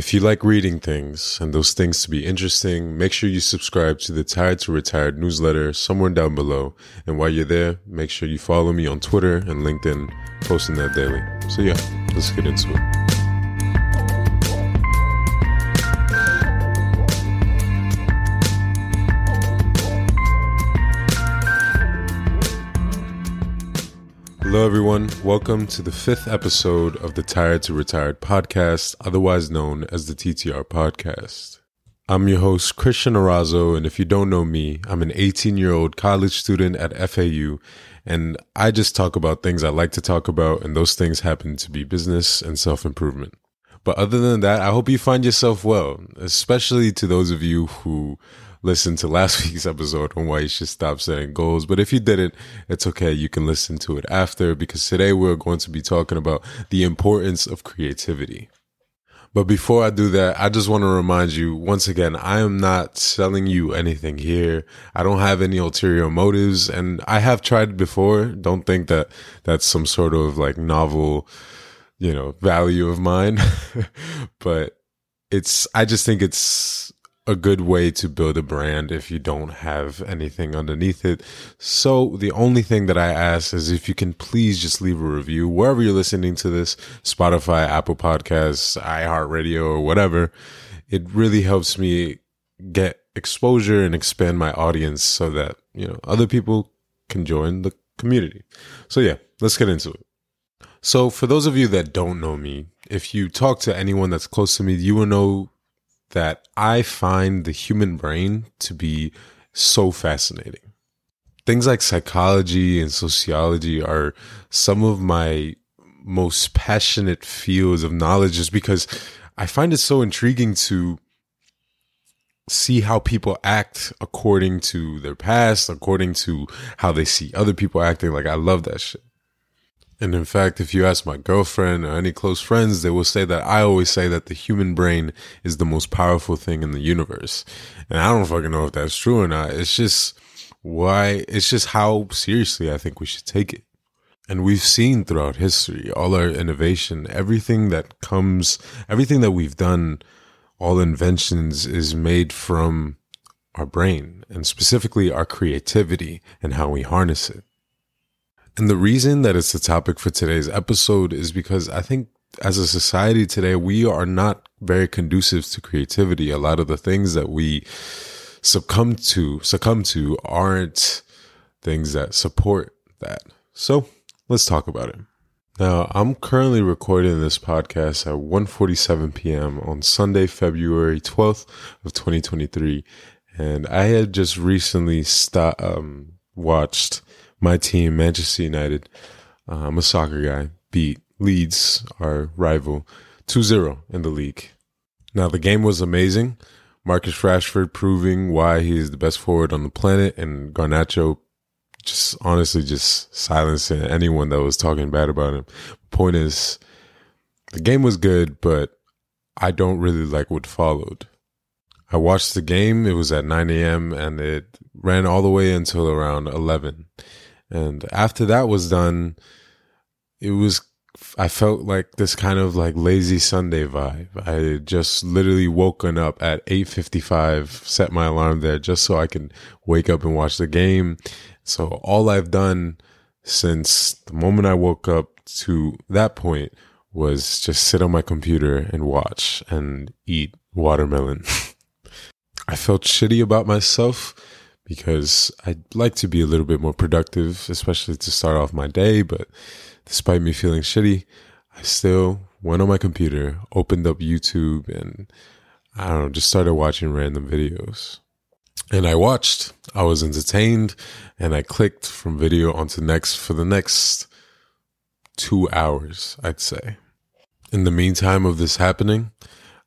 If you like reading things and those things to be interesting, make sure you subscribe to the Tired to Retired newsletter somewhere down below. And while you're there, make sure you follow me on Twitter and LinkedIn, posting that daily. So yeah, let's get into it. Hello everyone, welcome to the 5th episode of the Tired to Retired podcast, otherwise known as the TTR podcast. I'm your host, Christian Arazo, and if you don't know me, I'm an 18-year-old college student at FAU, and I just talk about things I like to talk about, and those things happen to be business and self-improvement. But other than that, I hope you find yourself well, especially to those of you who listened to last week's episode on why you should stop setting goals. But if you didn't, it's okay. You can listen to it after, because today we're going to be talking about the importance of creativity. But before I do that, I just want to remind you once again, I am not selling you anything here. I don't have any ulterior motives, and I have tried before. Don't think that that's some sort of like novel, you know, value of mine, but I just think it's a good way to build a brand if you don't have anything underneath it. So the only thing that I ask is if you can please just leave a review wherever you're listening to this, Spotify, Apple Podcasts, iHeartRadio, or whatever. It really helps me get exposure and expand my audience so that, you know, other people can join the community. So yeah, let's get into it. So for those of you that don't know me, if you talk to anyone that's close to me, you will know that I find the human brain to be so fascinating. Things like psychology and sociology are some of my most passionate fields of knowledge, just because I find it so intriguing to see how people act according to their past, according to how they see other people acting. Like, I love that shit. And in fact, if you ask my girlfriend or any close friends, they will say that I always say that the human brain is the most powerful thing in the universe. And I don't fucking know if that's true or not. It's just how seriously I think we should take it. And we've seen throughout history, all our innovation, everything that we've done, all inventions is made from our brain, and specifically our creativity and how we harness it. And the reason that it's the topic for today's episode is because I think as a society today, we are not very conducive to creativity. A lot of the things that we succumb to aren't things that support that. So let's talk about it. Now, I'm currently recording this podcast at 1:47 p.m. on Sunday, February 12th of 2023. And I had just recently watched my team, Manchester United, I'm a soccer guy, beat Leeds, our rival, 2-0 in the league. Now, the game was amazing. Marcus Rashford proving why he is the best forward on the planet, and Garnacho just silencing anyone that was talking bad about him. Point is, the game was good, but I don't really like what followed. I watched the game. It was at 9 a.m. and it ran all the way until around 11. And after that was done, I felt like this kind of like lazy Sunday vibe. I had just literally woken up at 8:55, set my alarm there just so I can wake up and watch the game. So all I've done since the moment I woke up to that point was just sit on my computer and watch and eat watermelon. I felt shitty about myself, because I'd like to be a little bit more productive, especially to start off my day. But despite me feeling shitty, I still went on my computer, opened up YouTube, and I don't know, just started watching random videos. And I was entertained, and I clicked from video onto next for the next 2 hours, I'd say. In the meantime of this happening,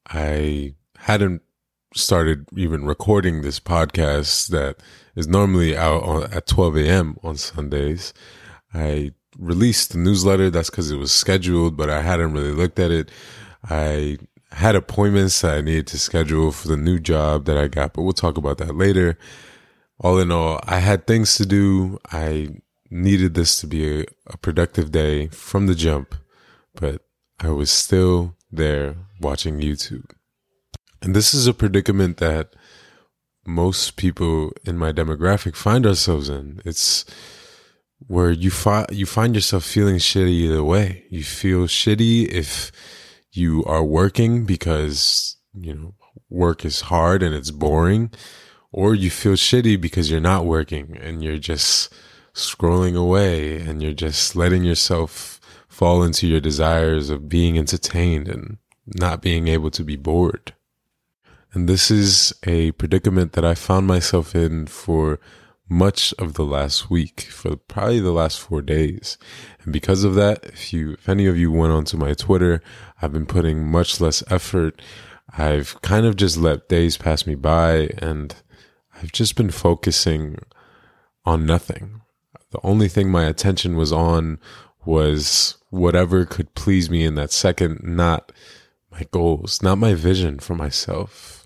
I hadn't started even recording this podcast that is normally out at 12 a.m. on Sundays. I released the newsletter. That's because it was scheduled, but I hadn't really looked at it. I had appointments that I needed to schedule for the new job that I got, but we'll talk about that later. All in all, I had things to do. I needed this to be a productive day from the jump, but I was still there watching YouTube. And this is a predicament that most people in my demographic find ourselves in. It's where you find yourself feeling shitty either way. You feel shitty if you are working because, you know, work is hard and it's boring, or you feel shitty because you're not working and you're just scrolling away and you're just letting yourself fall into your desires of being entertained and not being able to be bored. And this is a predicament that I found myself in for much of the last week, for probably the last 4 days. And because of that, if any of you went onto my Twitter, I've been putting much less effort. I've kind of just let days pass me by, and I've just been focusing on nothing. The only thing my attention was on was whatever could please me in that second, not my goals, not my vision for myself.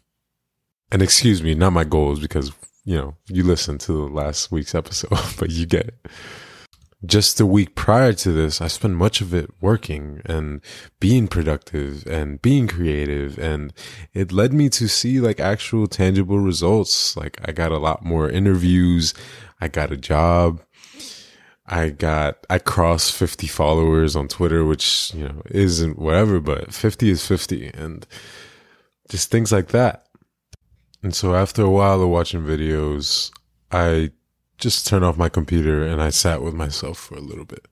And excuse me, not my goals, because, you know, you listened to the last week's episode, but you get it. Just the week prior to this, I spent much of it working and being productive and being creative. And it led me to see like actual tangible results. Like I got a lot more interviews. I got a job. I crossed 50 followers on Twitter, which, you know, isn't whatever, but 50 is 50, and just things like that. And so after a while of watching videos, I just turned off my computer and I sat with myself for a little bit.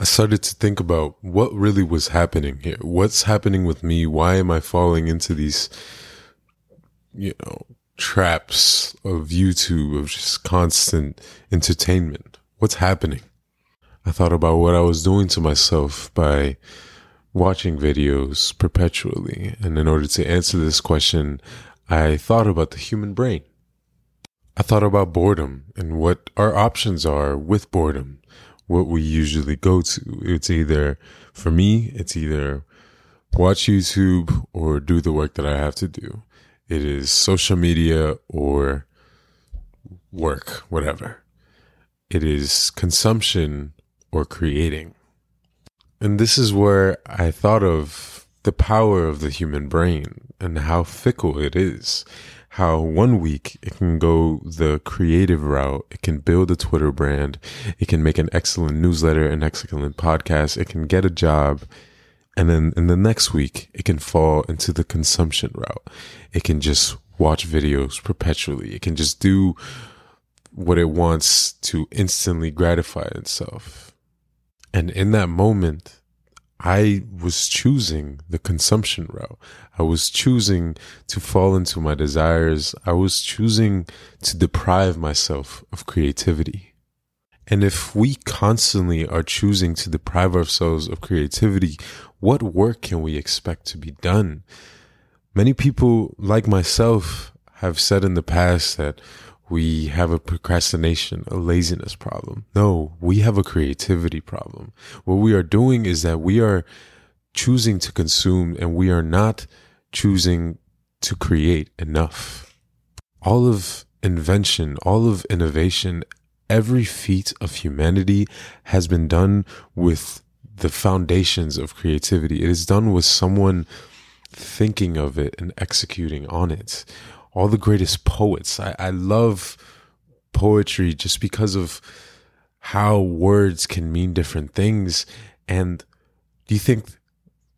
I started to think about what really was happening here. What's happening with me? Why am I falling into these, you know, traps of YouTube, of just constant entertainment? What's happening? I thought about what I was doing to myself by watching videos perpetually. And in order to answer this question, I thought about the human brain. I thought about boredom and what our options are with boredom, what we usually go to. It's either, for me, it's either watch YouTube or do the work that I have to do. It is social media or work, whatever. It is consumption or creating. And this is where I thought of the power of the human brain and how fickle it is. How one week it can go the creative route, it can build a Twitter brand, it can make an excellent newsletter, an excellent podcast, it can get a job, and then in the next week it can fall into the consumption route. It can just watch videos perpetually. It can just do what it wants to instantly gratify itself. And in that moment, I was choosing the consumption route. I was choosing to fall into my desires. I was choosing to deprive myself of creativity. And if we constantly are choosing to deprive ourselves of creativity, what work can we expect to be done? Many people, like myself, have said in the past that we have a procrastination, a laziness problem. No, we have a creativity problem. What we are doing is that we are choosing to consume and we are not choosing to create enough. All of invention, all of innovation, every feat of humanity has been done with the foundations of creativity. It is done with someone thinking of it and executing on it. All the greatest poets. I love poetry just because of how words can mean different things. And do you think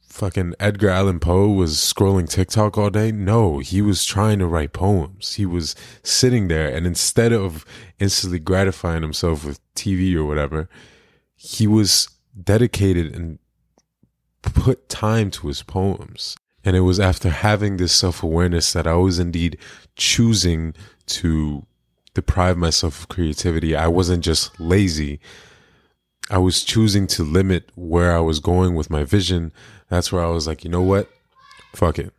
fucking Edgar Allan Poe was scrolling TikTok all day? No, he was trying to write poems. He was sitting there, and instead of instantly gratifying himself with TV or whatever, he was dedicated and put time to his poems. And it was after having this self-awareness that I was indeed choosing to deprive myself of creativity. I wasn't just lazy. I was choosing to limit where I was going with my vision. That's where I was like, you know what? Fuck it.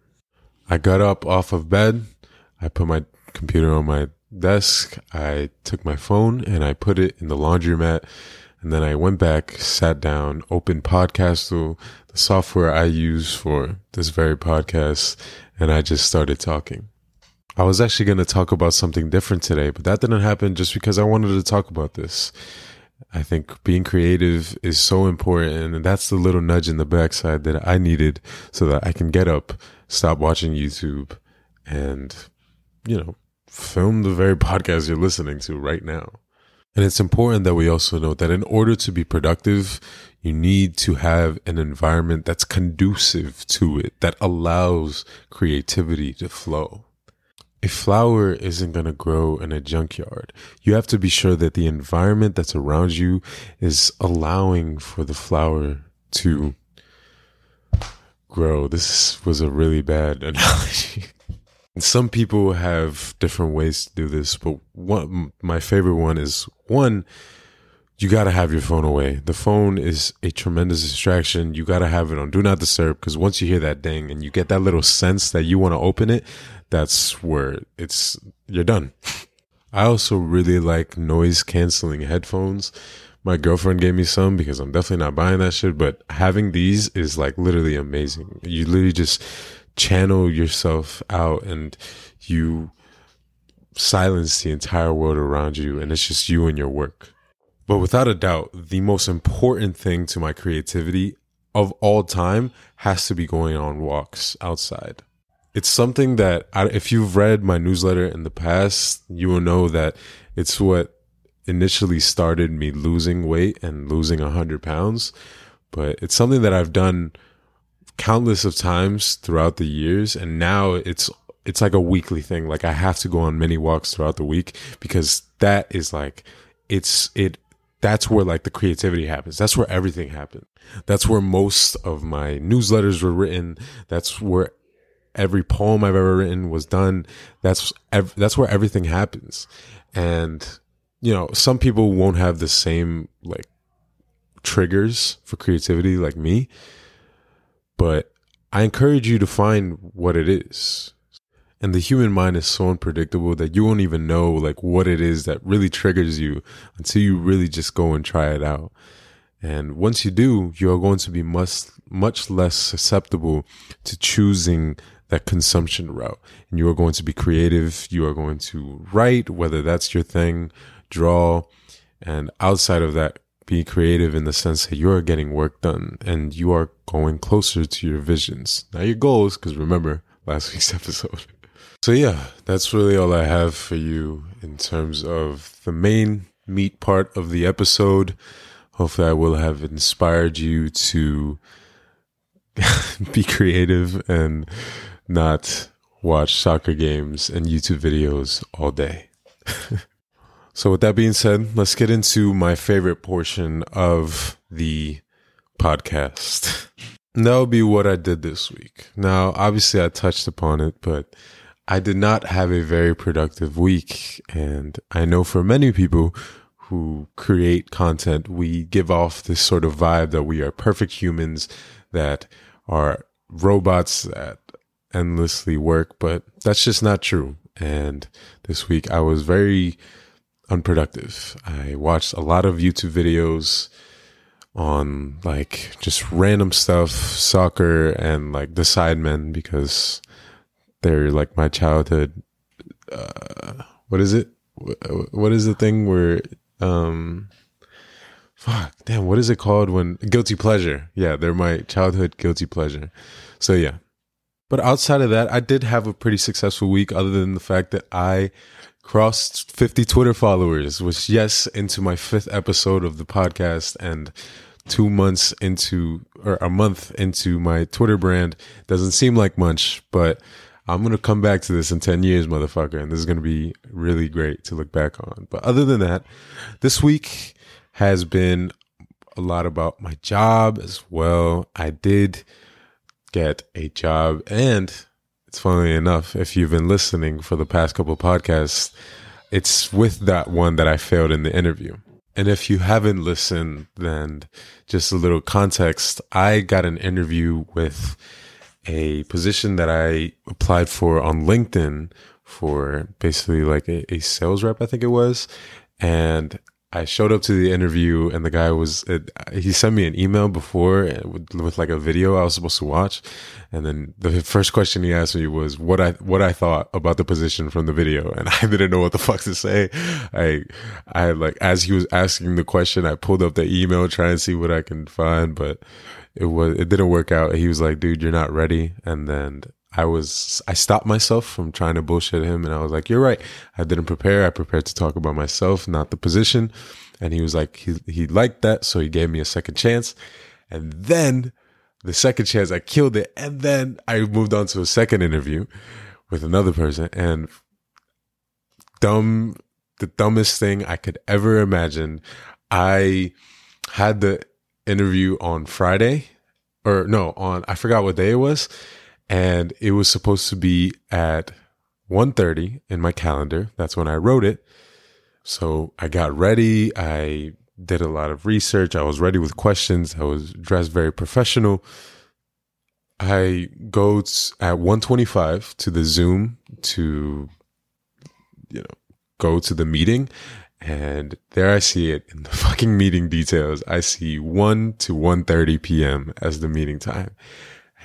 I got up off of bed. I put my computer on my desk. I took my phone and I put it in the laundromat. And then I went back, sat down, opened Podcastle, the software I use for this very podcast, and I just started talking. I was actually going to talk about something different today, but that didn't happen just because I wanted to talk about this. I think being creative is so important, and that's the little nudge in the backside that I needed so that I can get up, stop watching YouTube, and, you know, film the very podcast you're listening to right now. And it's important that we also note that in order to be productive, you need to have an environment that's conducive to it, that allows creativity to flow. A flower isn't going to grow in a junkyard. You have to be sure that the environment that's around you is allowing for the flower to grow. This was a really bad analogy. Some people have different ways to do this, but one, my favorite one is, one, you got to have your phone away. The phone is a tremendous distraction. You got to have it on Do Not Disturb, because once you hear that ding and you get that little sense that you want to open it, that's where it's, you're done. I also really like noise canceling headphones. My girlfriend gave me some because I'm definitely not buying that shit, but having these is like literally amazing. You literally just channel yourself out and you silence the entire world around you, and it's just you and your work. But without a doubt, the most important thing to my creativity of all time has to be going on walks outside. It's something that if you've read my newsletter in the past, you will know that it's what initially started me losing weight and losing 100 pounds. But it's something that I've done countless of times throughout the years, and now it's like a weekly thing. Like, I have to go on many walks throughout the week, because that is like, that's where like the creativity happens. That's where everything happened. That's where most of my newsletters were written. That's where every poem I've ever written was done. That's where everything happens. And, you know, some people won't have the same like triggers for creativity like me, but I encourage you to find what it is. And the human mind is so unpredictable that you won't even know like what it is that really triggers you until you really just go and try it out. And once you do, you're going to be much less susceptible to choosing that consumption route. And you are going to be creative. You are going to write, whether that's your thing, draw, and outside of that, be creative in the sense that you're getting work done and you are going closer to your visions, not your goals, because remember last week's episode. So yeah, that's really all I have for you in terms of the main meat part of the episode. Hopefully I will have inspired you to be creative and not watch soccer games and YouTube videos all day. So with that being said, let's get into my favorite portion of the podcast. And that'll be what I did this week. Now, obviously I touched upon it, but I did not have a very productive week. And I know for many people who create content, we give off this sort of vibe that we are perfect humans, that are robots that endlessly work, but that's just not true. And this week I was very unproductive. I watched a lot of YouTube videos on like just random stuff, soccer and like the Sidemen, because they're like my childhood. What is it? What is the thing where, what is it called when guilty pleasure? Yeah, they're my childhood guilty pleasure. So yeah, but outside of that, I did have a pretty successful week, other than the fact that I crossed 50 Twitter followers, which, yes, into my 5th episode of the podcast and 2 months into, or a month into my Twitter brand, doesn't seem like much, but I'm going to come back to this in 10 years, motherfucker, and this is going to be really great to look back on. But other than that, this week has been a lot about my job as well. I did get a job, and funnily enough, if you've been listening for the past couple podcasts, it's with that one that I failed in the interview. And if you haven't listened, then just a little context. I got an interview with a position that I applied for on LinkedIn for basically like a sales rep, I think it was. And I showed up to the interview, and the guy he sent me an email before with like a video I was supposed to watch. And then the first question he asked me was what I thought about the position from the video. And I didn't know what the fuck to say. I like, as he was asking the question, I pulled up the email, trying to see what I can find, but it didn't work out. He was like, dude, you're not ready. And then I stopped myself from trying to bullshit him, and I was like, you're right. I didn't prepare. I prepared to talk about myself, not the position. And he was like, he liked that. So he gave me a second chance. And then the second chance, I killed it. And then I moved on to a second interview with another person, and the dumbest thing I could ever imagine. I had the interview on Friday I forgot what day it was. And it was supposed to be at 1:30 in my calendar. That's when I wrote it. So I got ready. I did a lot of research. I was ready with questions. I was dressed very professional. I go at 1:25 to the Zoom to, go to the meeting. And there I see it in the fucking meeting details. I see 1 to 1:30 p.m. as the meeting time.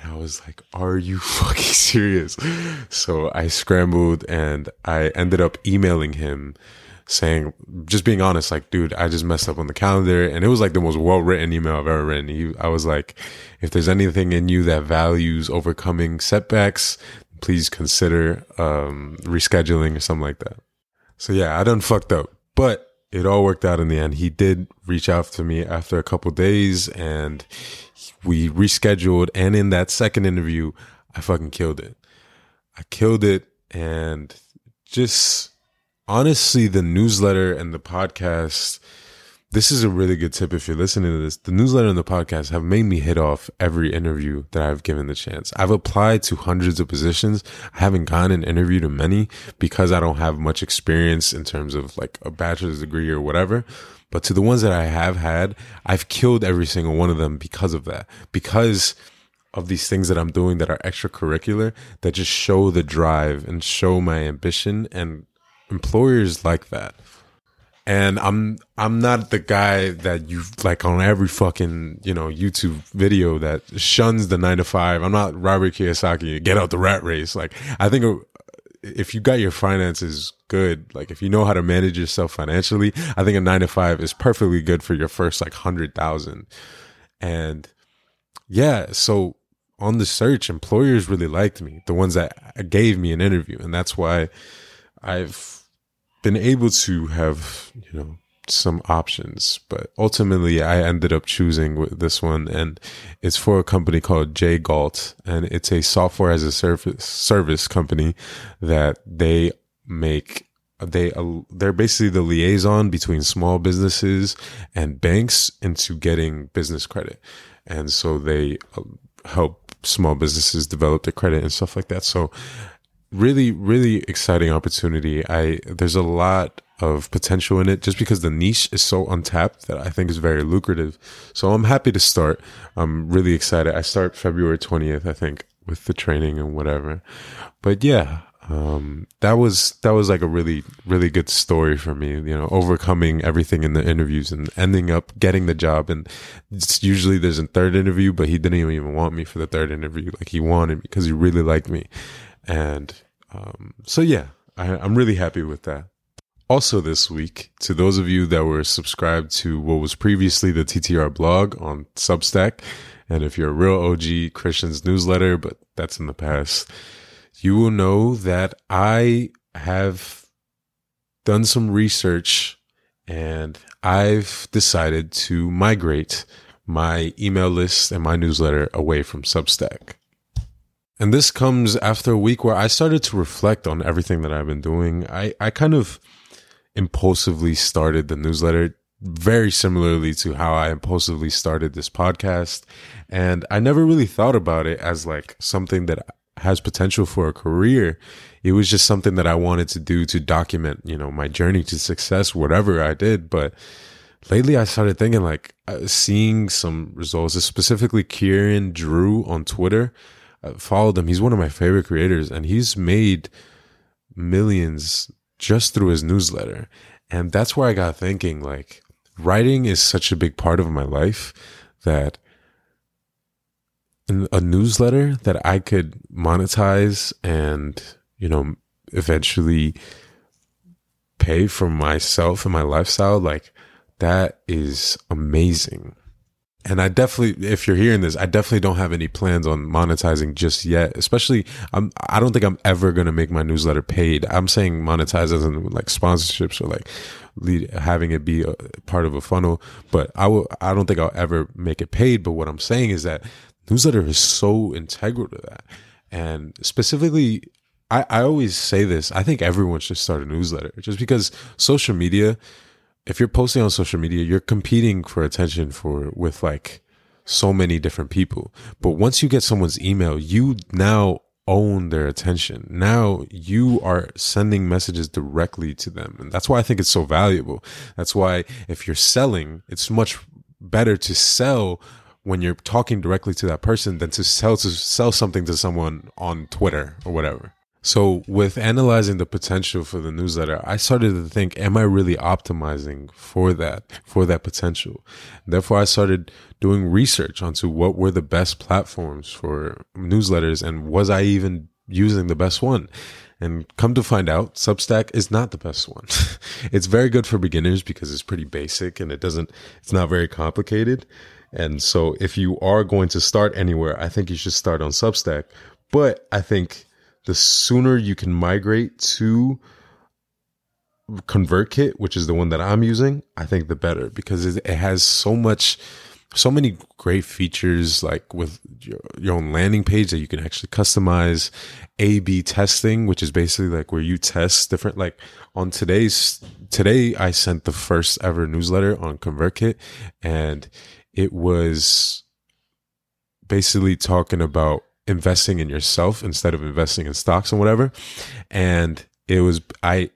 I was like, are you fucking serious? So I scrambled and I ended up emailing him saying, just being honest, like, dude, I just messed up on the calendar. And it was like the most well-written email I've ever written. I was like, if there's anything in you that values overcoming setbacks, please consider rescheduling or something like that. So yeah, I done fucked up, but it all worked out in the end. He did reach out to me after a couple days and we rescheduled. And in that second interview, I fucking killed it. I killed it. And just honestly, the newsletter and the podcast, this is a really good tip if you're listening to this. The newsletter and the podcast have made me hit off every interview that I've given the chance. I've applied to hundreds of positions. I haven't gone and interviewed to many because I don't have much experience in terms of like a bachelor's degree or whatever. But to the ones that I have had, I've killed every single one of them because of that. Because of these things that I'm doing that are extracurricular, that just show the drive and show my ambition, and employers like that. And I'm not the guy that you like on every fucking, YouTube video that shuns the 9-to-5. I'm not Robert Kiyosaki, get out the rat race. Like, I think if you got your finances good, like if you know how to manage yourself financially, I think a 9-to-5 is perfectly good for your first like 100,000. And yeah, so on the search, employers really liked me, the ones that gave me an interview. And that's why I've been able to have, some options, but ultimately I ended up choosing with this one, and it's for a company called J Galt, and it's a software as a service company that they make. They're basically the liaison between small businesses and banks into getting business credit, and so they help small businesses develop their credit and stuff like that. So really, really exciting opportunity. There's a lot of potential in it just because the niche is so untapped that I think is very lucrative. So I'm happy to start. I'm really excited. I start February 20th, I think, with the training and whatever. But yeah, that was like a really, really good story for me, overcoming everything in the interviews and ending up getting the job. And it's usually there's a third interview, but he didn't even want me for the third interview. Like, he wanted me because he really liked me. And so, yeah, I'm really happy with that. Also this week, to those of you that were subscribed to what was previously the TTR blog on Substack, and if you're a real OG, Christian's newsletter, but that's in the past, you will know that I have done some research and I've decided to migrate my email list and my newsletter away from Substack. And this comes after a week where I started to reflect on everything that I've been doing. I kind of impulsively started the newsletter very similarly to how I impulsively started this podcast. And I never really thought about it as like something that has potential for a career. It was just something that I wanted to do to document, my journey to success, whatever I did. But lately, I started thinking, like, seeing some results, specifically Kieran Drew on Twitter. I followed him. He's one of my favorite creators, and he's made millions just through his newsletter. And that's where I got thinking, like, writing is such a big part of my life that in a newsletter that I could monetize and, eventually pay for myself and my lifestyle, like, that is amazing. And I definitely, if you're hearing this, I definitely don't have any plans on monetizing just yet. Especially, I don't think I'm ever going to make my newsletter paid. I'm saying monetize as in like sponsorships or like having it be a part of a funnel. But I don't think I'll ever make it paid. But what I'm saying is that newsletter is so integral to that. And specifically, I always say this, I think everyone should start a newsletter just because social media, if you're posting on social media, you're competing for attention with like so many different people. But once you get someone's email, you now own their attention. Now you are sending messages directly to them. And that's why I think it's so valuable. That's why if you're selling, it's much better to sell when you're talking directly to that person than to sell something to someone on Twitter or whatever. So with analyzing the potential for the newsletter, I started to think, am I really optimizing for that potential? Therefore, I started doing research onto what were the best platforms for newsletters and was I even using the best one? And come to find out, Substack is not the best one. It's very good for beginners because it's pretty basic and it's not very complicated. And so if you are going to start anywhere, I think you should start on Substack. But I think the sooner you can migrate to ConvertKit, which is the one that I'm using, I think the better, because it has so many great features, like with your own landing page that you can actually customize, A/B testing, which is basically like where you test different, like on today I sent the first ever newsletter on ConvertKit, and it was basically talking about investing in yourself instead of investing in stocks and whatever. And I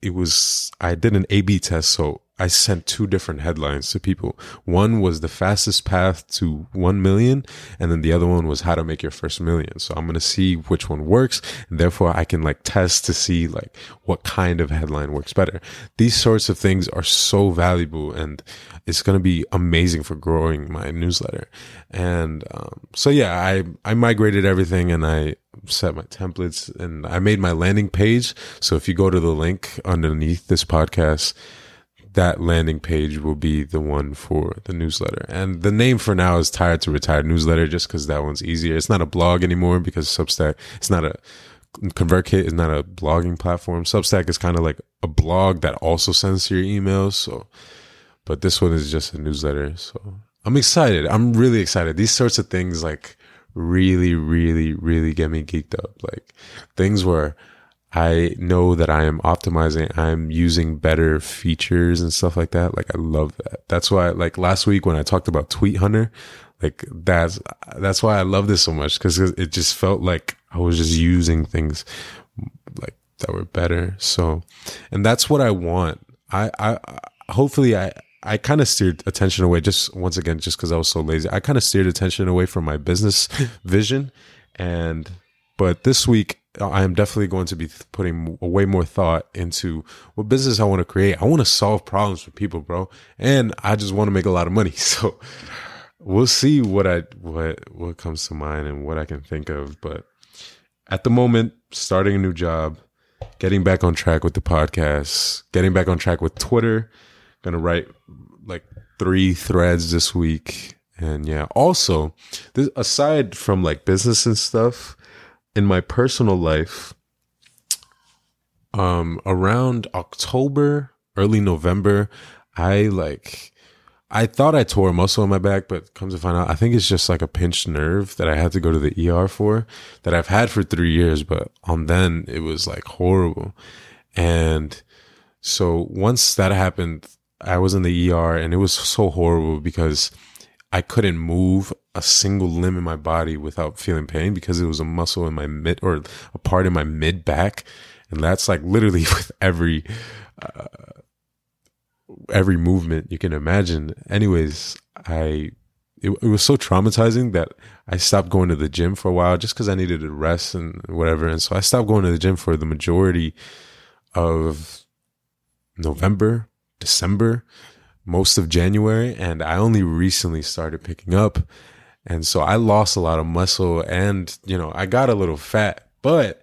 did an A/B test. So I sent two different headlines to people. One was the fastest path to 1 million. And then the other one was how to make your first million. So I'm going to see which one works. And therefore I can like test to see like what kind of headline works better. These sorts of things are so valuable and it's going to be amazing for growing my newsletter. And so yeah, I migrated everything and I set my templates and I made my landing page. So if you go to the link underneath this podcast, that landing page will be the one for the newsletter. And the name for now is Tired to Retired Newsletter, just because that one's easier. It's not a blog anymore because Substack, ConvertKit is not a blogging platform. Substack is kind of like a blog that also sends to your emails. But this one is just a newsletter. So I'm excited. I'm really excited. These sorts of things like really, really, really get me geeked up. Like things where I know that I am optimizing, I'm using better features and stuff like that. Like I love that. That's why like last week when I talked about Tweet Hunter, like that's why I love this so much, because it just felt like I was just using things like that were better. So, and that's what I want. I kind of steered attention away just because I was so lazy. I kind of steered attention away from my business vision. But this week, I am definitely going to be putting way more thought into what business I want to create. I want to solve problems for people, bro. And I just want to make a lot of money. So we'll see what comes to mind and what I can think of. But at the moment, starting a new job, getting back on track with the podcast, getting back on track with Twitter. Going to write like 3 threads this week. And yeah, also, this, aside from like business and stuff, in my personal life, around October, early November, I thought I tore a muscle in my back, but come to find out, I think it's just like a pinched nerve that I had to go to the ER for, that I've had for 3 years, but on then it was like horrible. And so once that happened, I was in the ER and it was so horrible because I couldn't move a single limb in my body without feeling pain, because it was a muscle in my mid, or a part in my mid back. And that's like literally with every movement you can imagine. Anyways, it was so traumatizing that I stopped going to the gym for a while just because I needed to rest and whatever. And so I stopped going to the gym for the majority of November, December, most of January, and I only recently started picking up. And so I lost a lot of muscle and, you know, I got a little fat, but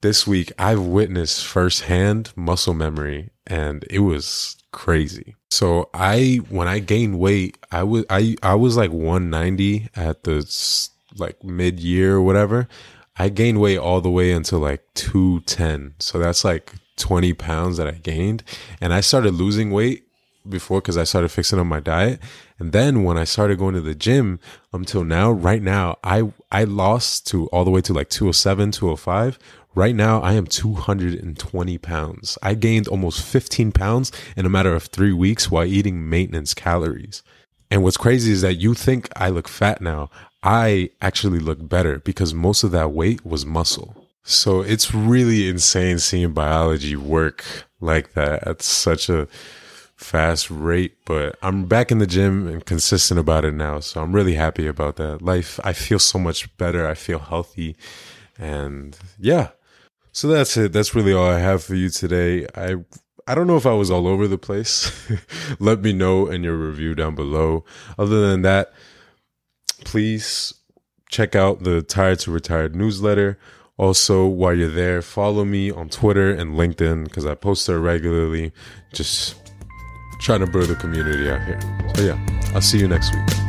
this week I've witnessed firsthand muscle memory, and it was crazy. So when I gained weight, I was like 190 at the like mid year or whatever. I gained weight all the way until like 210. So that's like 20 pounds that I gained. And I started losing weight before because I started fixing up my diet. And then when I started going to the gym until now, right now, I lost to all the way to like 207, 205. Right now, I am 220 pounds. I gained almost 15 pounds in a matter of 3 weeks while eating maintenance calories. And what's crazy is that you think I look fat now. I actually look better because most of that weight was muscle. So it's really insane seeing biology work like that at such a fast rate. But I'm back in the gym and consistent about it now. So I'm really happy about that life. I feel so much better. I feel healthy. And yeah, so that's it. That's really all I have for you today. I don't know if I was all over the place. Let me know in your review down below. Other than that, please check out the Tired to Retired newsletter. Also, while you're there, follow me on Twitter and LinkedIn because I post there regularly. Just trying to build a community out here. So yeah, I'll see you next week.